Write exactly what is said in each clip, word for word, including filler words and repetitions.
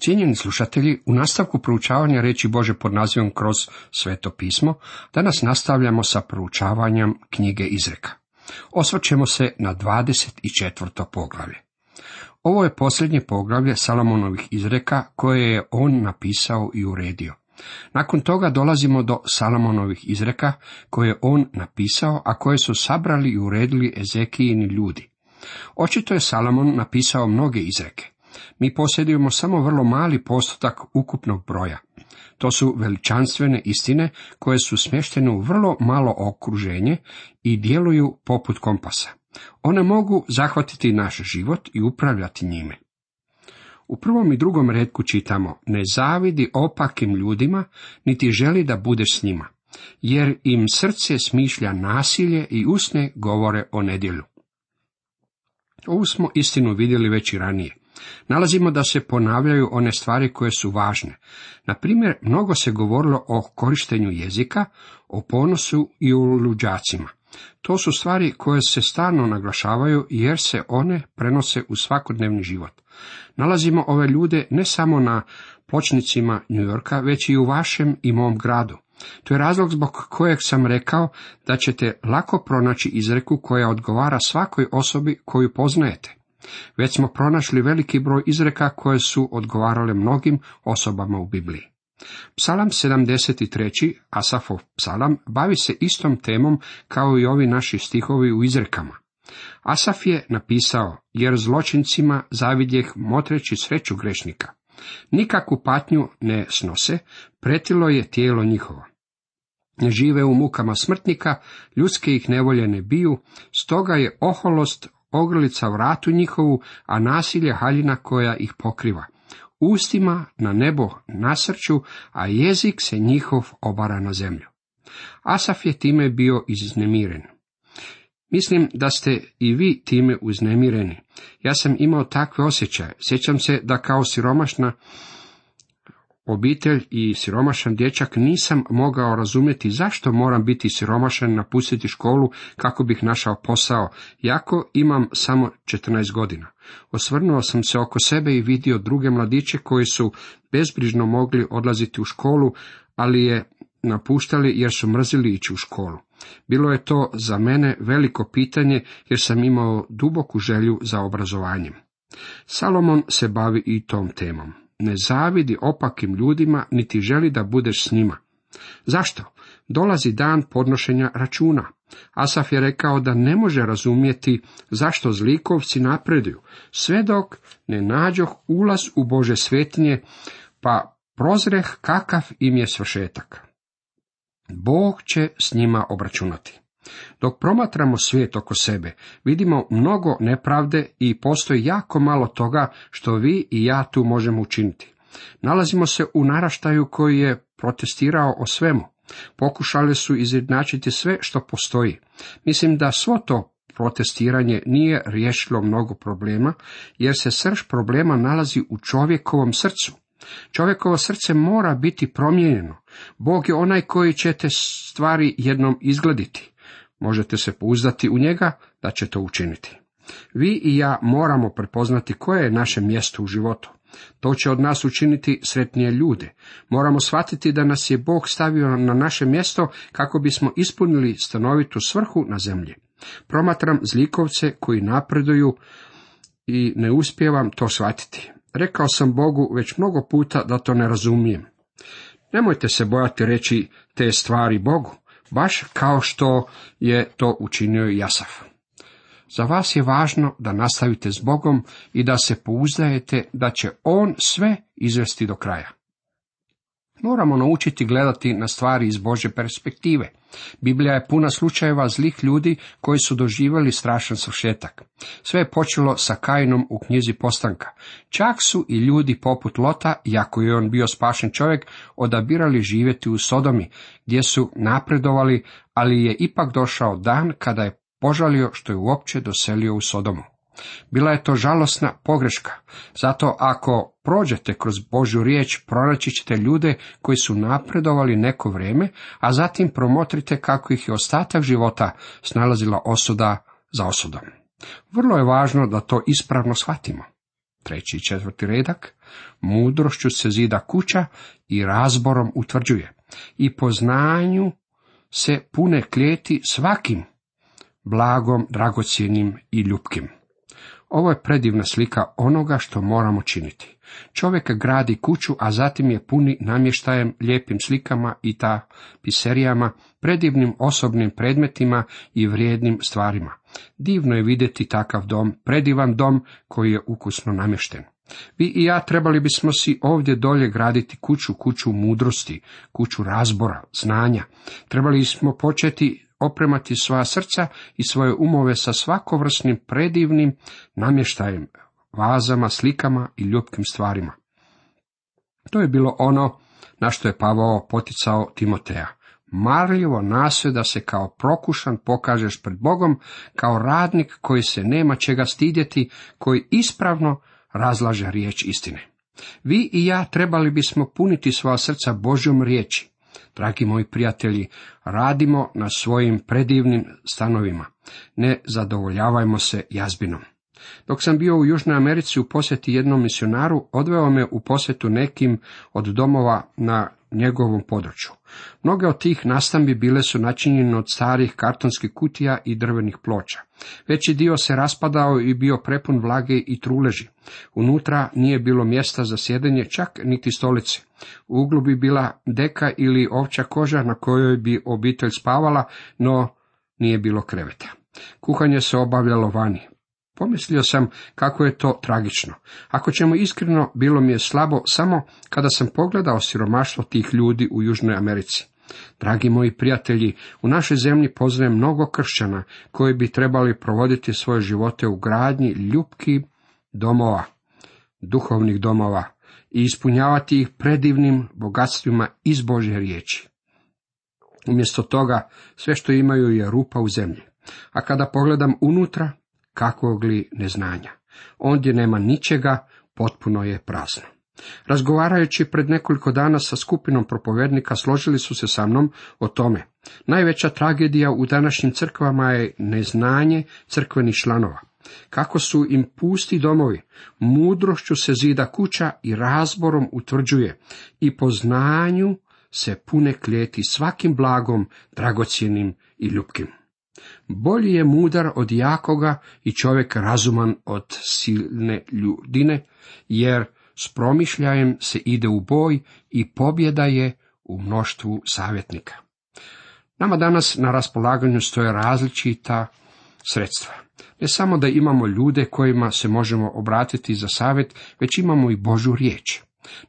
Cijenjeni slušatelji, u nastavku proučavanja riječi Bože pod nazivom Kroz sveto pismo, danas nastavljamo sa proučavanjem knjige Izreka. Osvrćemo se na dvadeset četvrto poglavlje. Ovo je posljednje poglavlje Salomonovih izreka koje je on napisao i uredio. Nakon toga dolazimo do Salomonovih izreka koje je on napisao, a koje su sabrali i uredili Ezekijini ljudi. Očito je Salomon napisao mnoge izreke. Mi posjedujemo samo vrlo mali postotak ukupnog broja. To su veličanstvene istine koje su smještene u vrlo malo okruženje i djeluju poput kompasa. One mogu zahvatiti naš život i upravljati njime. U prvom i drugom retku čitamo: ne zavidi opakim ljudima, niti želi da budeš s njima, jer im srce smišlja nasilje i usne govore o nedjelju. Ovu smo istinu vidjeli već i ranije. Nalazimo da se ponavljaju one stvari koje su važne. Na primjer, mnogo se govorilo o korištenju jezika, o ponosu i o luđacima. To su stvari koje se stalno naglašavaju jer se one prenose u svakodnevni život. Nalazimo ove ljude ne samo na pločnicima Njujorka, već i u vašem i mom gradu. To je razlog zbog kojeg sam rekao da ćete lako pronaći izreku koja odgovara svakoj osobi koju poznajete. Već smo pronašli veliki broj izreka koje su odgovarale mnogim osobama u Bibliji. Psalam sedamdeset tri, Asafov psalam, bavi se istom temom kao i ovi naši stihovi u izrekama. Asaf je napisao: jer zločincima zavidjeh motreći sreću grešnika. Nikakvu patnju ne snose, pretilo je tijelo njihovo. Ne žive u mukama smrtnika, ljudske ih nevolje ne biju, stoga je oholost ogrlica vratu njihovu, a nasilje haljina koja ih pokriva. Ustima na nebo nasrću, a jezik se njihov obara na zemlju. Asaf je time bio iznemiren. Mislim da ste i vi time uznemireni. Ja sam imao takve osjećaje. Sjećam se da kao siromašna obitelj i siromašan dječak nisam mogao razumjeti zašto moram biti siromašan, napustiti školu kako bih našao posao, iako imam samo četrnaest godina. Osvrnuo sam se oko sebe i vidio druge mladiće koji su bezbrižno mogli odlaziti u školu, ali je napuštali jer su mrzili ići u školu. Bilo je to za mene veliko pitanje jer sam imao duboku želju za obrazovanjem. Salomon se bavi i tom temom. Ne zavidi opakim ljudima, niti želi da budeš s njima. Zašto? Dolazi dan podnošenja računa. Asaf je rekao da ne može razumjeti zašto zlikovci napreduju, sve dok ne nađoh ulaz u Bože svetinje, pa prozreh kakav im je svršetak. Bog će s njima obračunati. Dok promatramo svijet oko sebe, vidimo mnogo nepravde i postoji jako malo toga što vi i ja tu možemo učiniti. Nalazimo se u naraštaju koji je protestirao o svemu. Pokušali su izjednačiti sve što postoji. Mislim da svo to protestiranje nije riješilo mnogo problema, jer se srž problema nalazi u čovjekovom srcu. Čovjekovo srce mora biti promijenjeno. Bog je onaj koji će te stvari jednom izgladiti. Možete se pouzdati u njega da će to učiniti. Vi i ja moramo prepoznati koje je naše mjesto u životu. To će od nas učiniti sretnije ljude. Moramo shvatiti da nas je Bog stavio na naše mjesto kako bismo ispunili stanovitu svrhu na zemlji. Promatram zlikovce koji napreduju i ne uspijevam to shvatiti. Rekao sam Bogu već mnogo puta da to ne razumijem. Nemojte se bojati reći te stvari Bogu, baš kao što je to učinio i Asaf. Za vas je važno da nastavite s Bogom i da se pouzdajete da će On sve izvesti do kraja. Moramo naučiti gledati na stvari iz Božje perspektive. Biblija je puna slučajeva zlih ljudi koji su doživjeli strašan svršetak. Sve je počelo sa Kainom u knjizi Postanka. Čak su i ljudi poput Lota, iako je on bio spašen čovjek, odabirali živjeti u Sodomi, gdje su napredovali, ali je ipak došao dan kada je požalio što je uopće doselio u Sodomu. Bila je to žalosna pogreška, zato ako prođete kroz Božju riječ, pronaći ćete ljude koji su napredovali neko vrijeme, a zatim promotrite kako ih je ostatak života snalazila osuda za osudom. Vrlo je važno da to ispravno shvatimo. Treći i četvrti redak, mudrošću se zida kuća i razborom utvrđuje, i po znanju se pune klijeti svakim blagom, dragocjenim i ljupkim. Ovo je predivna slika onoga što moramo činiti. Čovjek gradi kuću, a zatim je puni namještajem, lijepim slikama i tapiserijama, predivnim osobnim predmetima i vrijednim stvarima. Divno je vidjeti takav dom, predivan dom koji je ukusno namješten. Vi i ja trebali bismo si ovdje dolje graditi kuću, kuću mudrosti, kuću razbora, znanja. Trebali smo početi opremati sva srca i svoje umove sa svakovrsnim predivnim namještajem, vazama, slikama i ljubkim stvarima. To je bilo ono na što je Pavao poticao Timoteja. Marljivo nastojte da se kao prokušan pokažeš pred Bogom, kao radnik koji se nema čega stidjeti, koji ispravno razlaže riječ istine. Vi i ja trebali bismo puniti svoja srca Božjom riječi. Dragi moji prijatelji, radimo na svojim predivnim stanovima. Ne zadovoljavajmo se jazbinom. Dok sam bio u Južnoj Americi u posjeti jednom misionaru, odveo me u posjetu nekim od domova na njegovom području. Mnoge od tih nastambi bile su načinjene od starih kartonskih kutija i drvenih ploča. Veći dio se raspadao i bio prepun vlage i truleži. Unutra nije bilo mjesta za sjedenje, čak niti stolice. U uglu bi bila deka ili ovčja koža na kojoj bi obitelj spavala, no nije bilo kreveta. Kuhanje se obavljalo vani. Pomislio sam kako je to tragično. Ako ćemo iskreno, bilo mi je slabo samo kada sam pogledao siromaštvo tih ljudi u Južnoj Americi. Dragi moji prijatelji, u našoj zemlji poznajem mnogo kršćana koji bi trebali provoditi svoje živote u gradnji ljupkih domova, duhovnih domova i ispunjavati ih predivnim bogatstvima iz Božje riječi. Umjesto toga, sve što imaju je rupa u zemlji. A kada pogledam unutra, kakvog li neznanja. Ondje nema ničega, potpuno je prazno. Razgovarajući pred nekoliko dana sa skupinom propovednika, složili su se sa mnom o tome. Najveća tragedija u današnjim crkvama je neznanje crkvenih članova. Kako su im pusti domovi, mudrošću se zida kuća i razborom utvrđuje, i po znanju se pune klijeti svakim blagom, dragocjenim i ljupkim. Bolji je mudar od jakoga i čovjek razuman od silne ljudine, jer s promišljajem se ide u boj i pobjeda je u mnoštvu savjetnika. Nama danas na raspolaganju stoje različita sredstva. Ne samo da imamo ljude kojima se možemo obratiti za savjet, već imamo i Božju riječ.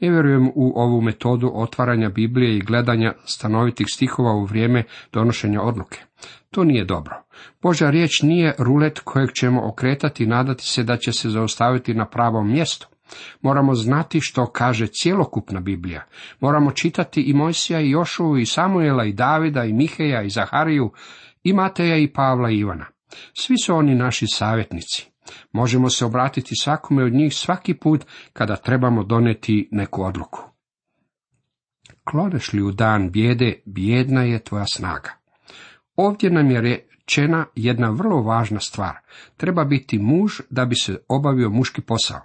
Ne vjerujem u ovu metodu otvaranja Biblije i gledanja stanovitih stihova u vrijeme donošenja odluke. To nije dobro. Božja riječ nije rulet kojeg ćemo okretati i nadati se da će se zaustaviti na pravom mjestu. Moramo znati što kaže cjelokupna Biblija. Moramo čitati i Mojsija i Jošuvu i Samuela i Davida i Miheja i Zahariju i Mateja i Pavla i Ivana. Svi su oni naši savjetnici. Možemo se obratiti svakome od njih svaki put kada trebamo donijeti neku odluku. Kloneš li u dan bijede, bijedna je tvoja snaga. Ovdje nam je rečena jedna vrlo važna stvar. Treba biti muž da bi se obavio muški posao.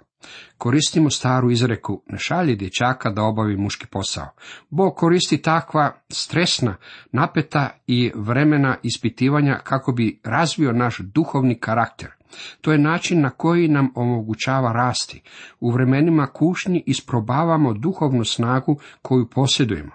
Koristimo staru izreku, ne šalji dječaka da obavi muški posao. Bog koristi takva stresna, napeta i vremena ispitivanja kako bi razvio naš duhovni karakter. To je način na koji nam omogućava rasti. U vremenima kušnji isprobavamo duhovnu snagu koju posjedujemo.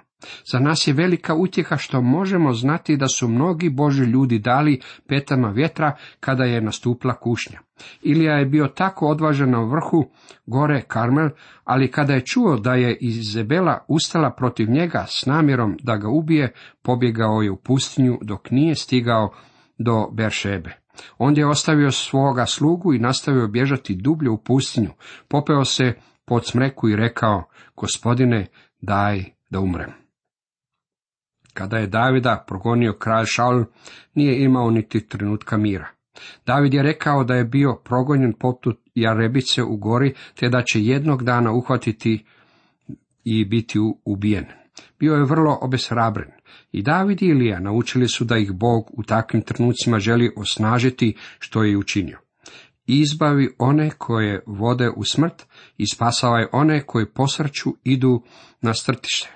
Za nas je velika utjeha što možemo znati da su mnogi Božji ljudi dali petama vjetra kada je nastupla kušnja. Ilija je bio tako odvažan na vrhu gore Karmel, ali kada je čuo da je Izabela ustala protiv njega s namjerom da ga ubije, pobjegao je u pustinju dok nije stigao do Beršebe. Onda je ostavio svoga slugu i nastavio bježati dublje u pustinju. Popeo se pod smreku i rekao, Gospodine, daj da umrem. Kada je Davida progonio kralj Šaul, nije imao niti trenutka mira. David je rekao da je bio progonjen poput jarebice u gori, te da će jednog dana uhvatiti i biti ubijen. Bio je vrlo obeshrabren. I David i Ilija naučili su da ih Bog u takvim trenucima želi osnažiti, što je i učinio. i izbavi one koje vode u smrt i spasavaj one koji posrću idu na strtište.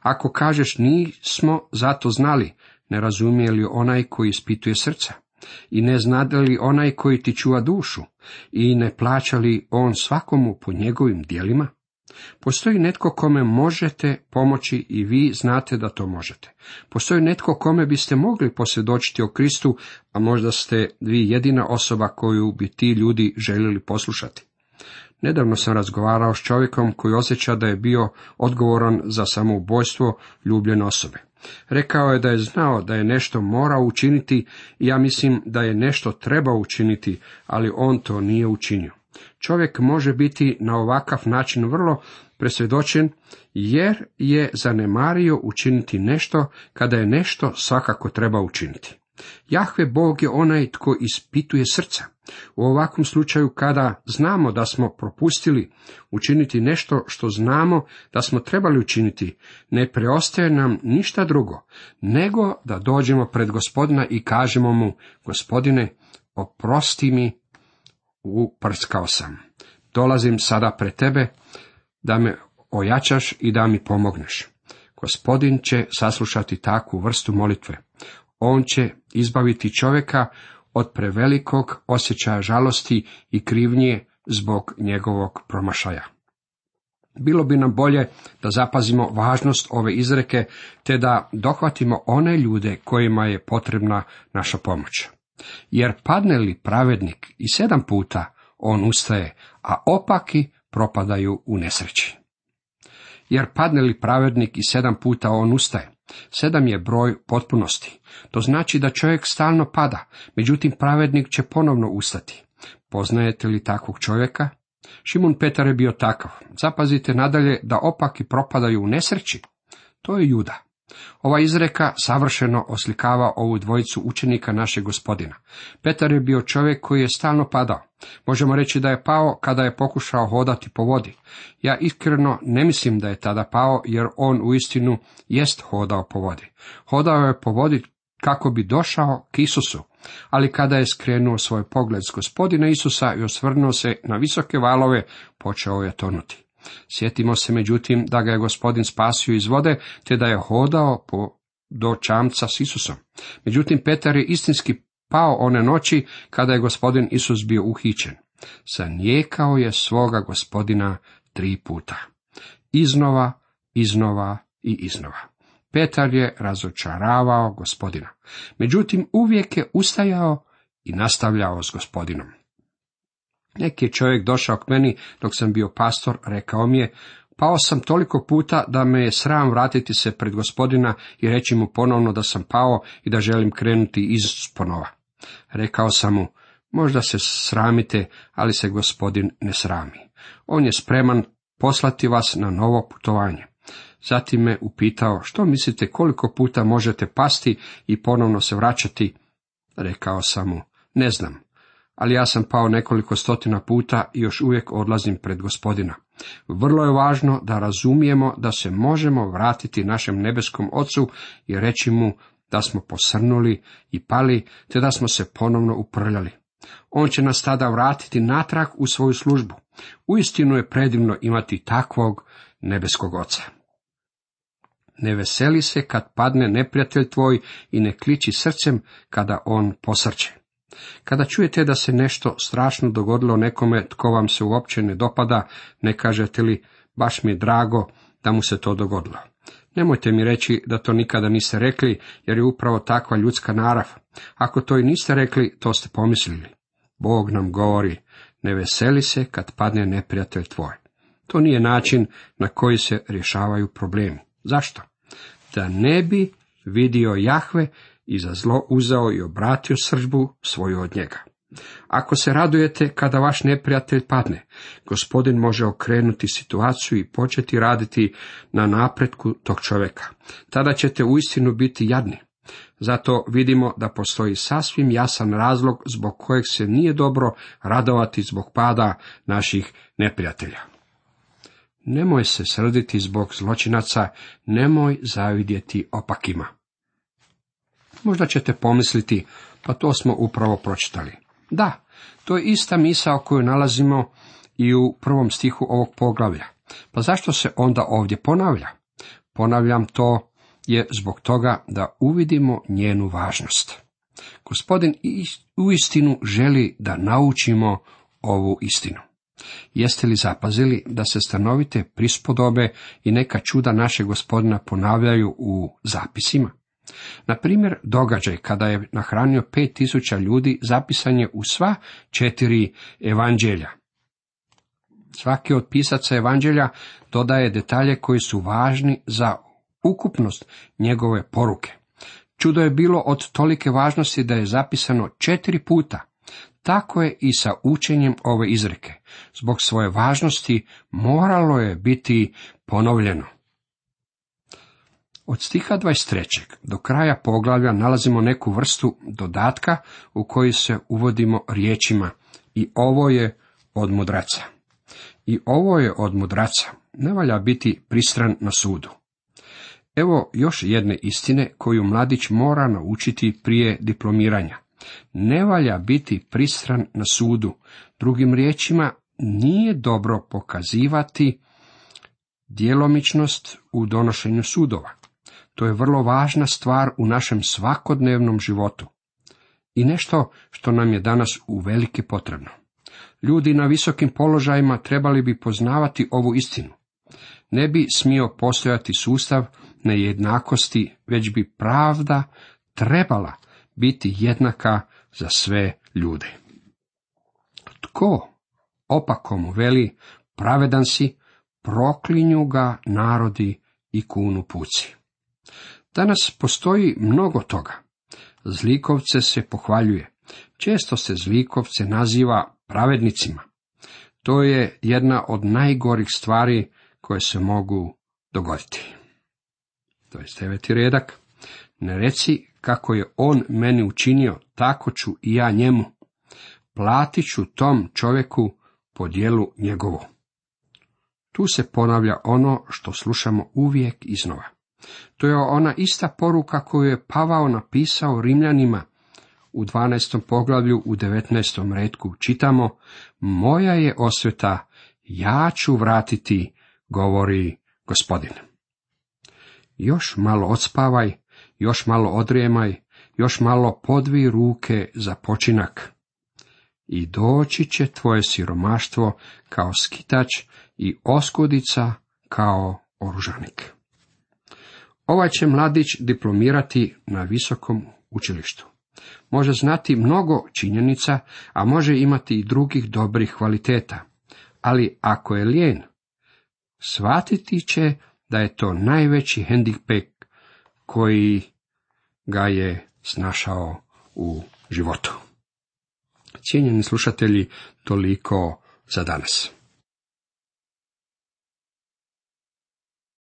Ako kažeš nismo zato znali, ne razumije li onaj koji ispituje srca? I ne znade li onaj koji ti čuva dušu? I ne plaća li on svakomu po njegovim djelima? Postoji netko kome možete pomoći i vi znate da to možete. Postoji netko kome biste mogli posvjedočiti o Kristu, a možda ste vi jedina osoba koju bi ti ljudi željeli poslušati. Nedavno sam razgovarao s čovjekom koji osjeća da je bio odgovoran za samoubojstvo ljubljene osobe. Rekao je da je znao da je nešto morao učiniti i ja mislim da je nešto trebao učiniti, ali on to nije učinio. Čovjek može biti na ovakav način vrlo presvjedočen jer je zanemario učiniti nešto kada je nešto svakako treba učiniti. Jahve Bog je onaj tko ispituje srca. U ovakvom slučaju kada znamo da smo propustili učiniti nešto što znamo da smo trebali učiniti, ne preostaje nam ništa drugo nego da dođemo pred Gospodina i kažemo mu: Gospodine, oprosti mi, uprskao sam. Dolazim sada pred tebe da me ojačaš i da mi pomogneš. Gospodin će saslušati takvu vrstu molitve. On će izbaviti čovjeka od prevelikog osjećaja žalosti i krivnje zbog njegovog promašaja. Bilo bi nam bolje da zapazimo važnost ove izreke, te da dohvatimo one ljude kojima je potrebna naša pomoć. Jer padne li pravednik i sedam puta, on ustaje, a opaki propadaju u nesreći. Jer padne li pravednik i sedam puta, on ustaje. Sedam je broj potpunosti. To znači da čovjek stalno pada, međutim pravednik će ponovno ustati. Poznajete li takvog čovjeka? Šimon Petar je bio takav. Zapazite nadalje da opaki propadaju u nesreći. To je Juda. Ova izreka savršeno oslikava ovu dvojicu učenika našeg Gospodina. Petar je bio čovjek koji je stalno padao. Možemo reći da je pao kada je pokušao hodati po vodi. Ja iskreno ne mislim da je tada pao, jer on uistinu jest hodao po vodi. Hodao je po vodi kako bi došao k Isusu, ali kada je skrenuo svoj pogled s Gospodina Isusa i osvrnuo se na visoke valove, počeo je tonuti. Sjetimo se međutim da ga je Gospodin spasio iz vode, te da je hodao po, do čamca s Isusom. Međutim, Petar je istinski pao one noći kada je Gospodin Isus bio uhićen. Zanijekao je svoga Gospodina tri puta. Iznova, iznova i iznova. Petar je razočaravao Gospodina. Međutim, uvijek je ustajao i nastavljao s Gospodinom. Neki je čovjek došao k meni dok sam bio pastor, rekao mi je: pao sam toliko puta da me je sram vratiti se pred Gospodina i reći mu ponovno da sam pao i da želim krenuti iz ponova. Rekao sam mu: možda se sramite, ali se Gospodin ne srami. On je spreman poslati vas na novo putovanje. Zatim me upitao: što mislite koliko puta možete pasti i ponovno se vraćati? Rekao sam mu: ne znam. Ali ja sam pao nekoliko stotina puta i još uvijek odlazim pred Gospodina. Vrlo je važno da razumijemo da se možemo vratiti našem nebeskom Ocu i reći mu da smo posrnuli i pali, te da smo se ponovno uprljali. On će nas tada vratiti natrag u svoju službu. Uistinu je predivno imati takvog nebeskog Oca. Ne veseli se kad padne neprijatelj tvoj i ne kliči srcem kada on posrće. Kada čujete da se nešto strašno dogodilo nekome tko vam se uopće ne dopada, ne kažete li: baš mi je drago da mu se to dogodilo. Nemojte mi reći da to nikada niste rekli, jer je upravo takva ljudska narav. Ako to i niste rekli, to ste pomislili. Bog nam govori: ne veseli se kad padne neprijatelj tvoj. To nije način na koji se rješavaju problemi. Zašto? Da ne bi vidio Jahve i za zlo uzeo i obratio sržbu svoju od njega. Ako se radujete kada vaš neprijatelj padne, Gospodin može okrenuti situaciju i početi raditi na napretku tog čovjeka. Tada ćete uistinu biti jadni. Zato vidimo da postoji sasvim jasan razlog zbog kojeg se nije dobro radovati zbog pada naših neprijatelja. Nemoj se srditi zbog zločinaca, nemoj zavidjeti opakima. Možda ćete pomisliti: pa to smo upravo pročitali. Da, To je ista misao koju nalazimo i u prvom stihu ovog poglavlja. Pa zašto se onda ovdje ponavlja? Ponavljam, to je zbog toga da uvidimo njenu važnost. Gospodin uistinu želi da naučimo ovu istinu. Jeste li zapazili da se stanovite prispodobe i neka čuda našeg Gospodina ponavljaju u zapisima? Na primjer, događaj kada je nahranio pet tisuća ljudi zapisan je u sva četiri evanđelja. Svaki od pisaca evanđelja dodaje detalje koji su važni za ukupnost njegove poruke. Čudo je bilo od tolike važnosti da je zapisano četiri puta. Tako je i sa učenjem ove izreke. Zbog svoje važnosti moralo je biti ponovljeno. Od stiha dvadeset trećeg do kraja poglavlja nalazimo neku vrstu dodatka u koji se uvodimo riječima: i ovo je od mudraca. I ovo je od mudraca. Ne valja biti pristran na sudu. Evo još jedne istine koju mladić mora naučiti prije diplomiranja. Ne valja biti pristran na sudu. Drugim riječima, nije dobro pokazivati djelomičnost u donošenju sudova. To je vrlo važna stvar u našem svakodnevnom životu i nešto što nam je danas uvelike potrebno. Ljudi na visokim položajima trebali bi poznavati ovu istinu. Ne bi smio postojati sustav nejednakosti, već bi pravda trebala biti jednaka za sve ljude. Tko opakomu veli pravedan si, proklinju ga narodi i kunu puci. Danas postoji mnogo toga. Zlikovce se pohvaljuje. Često se zlikovce naziva pravednicima. To je jedna od najgorih stvari koje se mogu dogoditi. To je deveti redak. Ne reci kako je on meni učinio, tako ću i ja njemu. Platit ću tom čovjeku po dijelu njegovu. Tu se ponavlja ono što slušamo uvijek iznova. To je ona ista poruka koju je Pavao napisao Rimljanima. U dvanaestom poglavlju, u devetnaestom retku čitamo: moja je osveta, ja ću vratiti, govori Gospodin. Još malo odspavaj, još malo odrijemaj, još malo podvij ruke za počinak. I doći će tvoje siromaštvo kao skitač i oskudica kao oružanik. Ovaj će mladić diplomirati na visokom učilištu. Može znati mnogo činjenica, a može imati i drugih dobrih kvaliteta. Ali ako je lijen, shvatiti će da je to najveći hendikep koji ga je snašao u životu. Cijenjeni slušatelji, toliko za danas.